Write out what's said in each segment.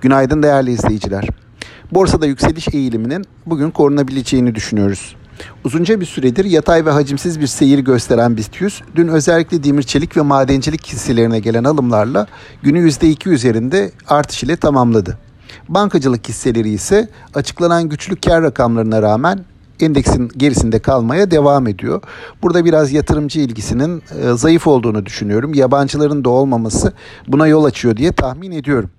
Günaydın değerli izleyiciler. Borsada yükseliş eğiliminin bugün korunabileceğini düşünüyoruz. Uzunca bir süredir yatay ve hacimsiz bir seyir gösteren BIST 100, dün özellikle demir çelik ve madencilik hisselerine gelen alımlarla günü %2 üzerinde artış ile tamamladı. Bankacılık hisseleri ise açıklanan güçlü kar rakamlarına rağmen endeksin gerisinde kalmaya devam ediyor. Burada biraz yatırımcı ilgisinin zayıf olduğunu düşünüyorum. Yabancıların da olmaması buna yol açıyor diye tahmin ediyorum.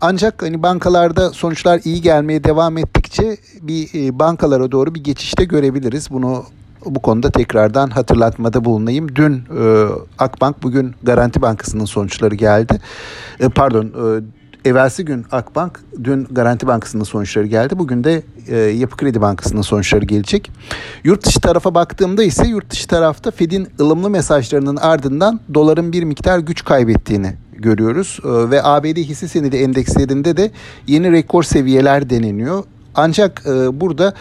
Ancak bankalarda sonuçlar iyi gelmeye devam ettikçe bir bankalara doğru bir geçişte görebiliriz. Bu konuda tekrardan hatırlatmada bulunayım. Dün Akbank, bugün Garanti Bankası'nın sonuçları geldi. Evvelsi gün Akbank, dün Garanti Bankası'nın sonuçları geldi. Bugün de Yapı Kredi Bankası'nın sonuçları gelecek. Yurt dışı tarafa baktığımda ise yurt dışı tarafta Fed'in ılımlı mesajlarının ardından doların bir miktar güç kaybettiğini görüyoruz. Ve ABD hisse senedi endekslerinde de yeni rekor seviyeler deneniyor. Ancak burada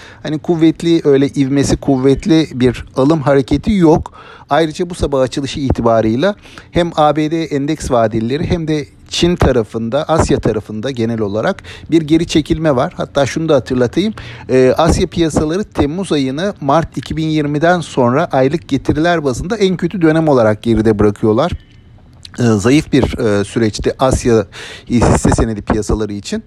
kuvvetli, öyle ivmesi kuvvetli bir alım hareketi yok. Ayrıca bu sabah açılışı itibarıyla hem ABD endeks vadelileri hem de Çin tarafında, Asya tarafında genel olarak bir geri çekilme var. Hatta şunu da hatırlatayım. Asya piyasaları Temmuz ayını Mart 2020'den sonra aylık getiriler bazında en kötü dönem olarak geride bırakıyorlar. Zayıf bir süreçti Asya hisse senedi piyasaları için.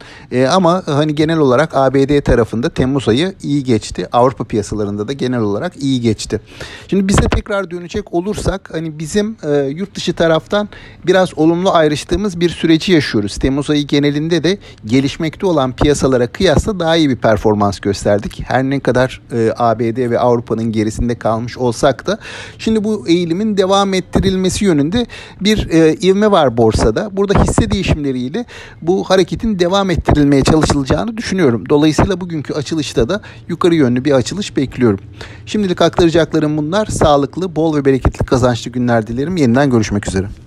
Ama genel olarak ABD tarafında Temmuz ayı iyi geçti. Avrupa piyasalarında da genel olarak iyi geçti. Şimdi bize tekrar dönecek olursak bizim yurt dışı taraftan biraz olumlu ayrıştığımız bir süreci yaşıyoruz. Temmuz ayı genelinde de gelişmekte olan piyasalara kıyasla daha iyi bir performans gösterdik. Her ne kadar ABD ve Avrupa'nın gerisinde kalmış olsak da şimdi bu eğilimin devam ettirilmesi yönünde bir ivme var borsada. Burada hisse değişimleriyle bu hareketin devam ettirilmeye çalışılacağını düşünüyorum. Dolayısıyla bugünkü açılışta da yukarı yönlü bir açılış bekliyorum. Şimdilik aktaracaklarım bunlar. Sağlıklı, bol ve bereketli, kazançlı günler dilerim. Yeniden görüşmek üzere.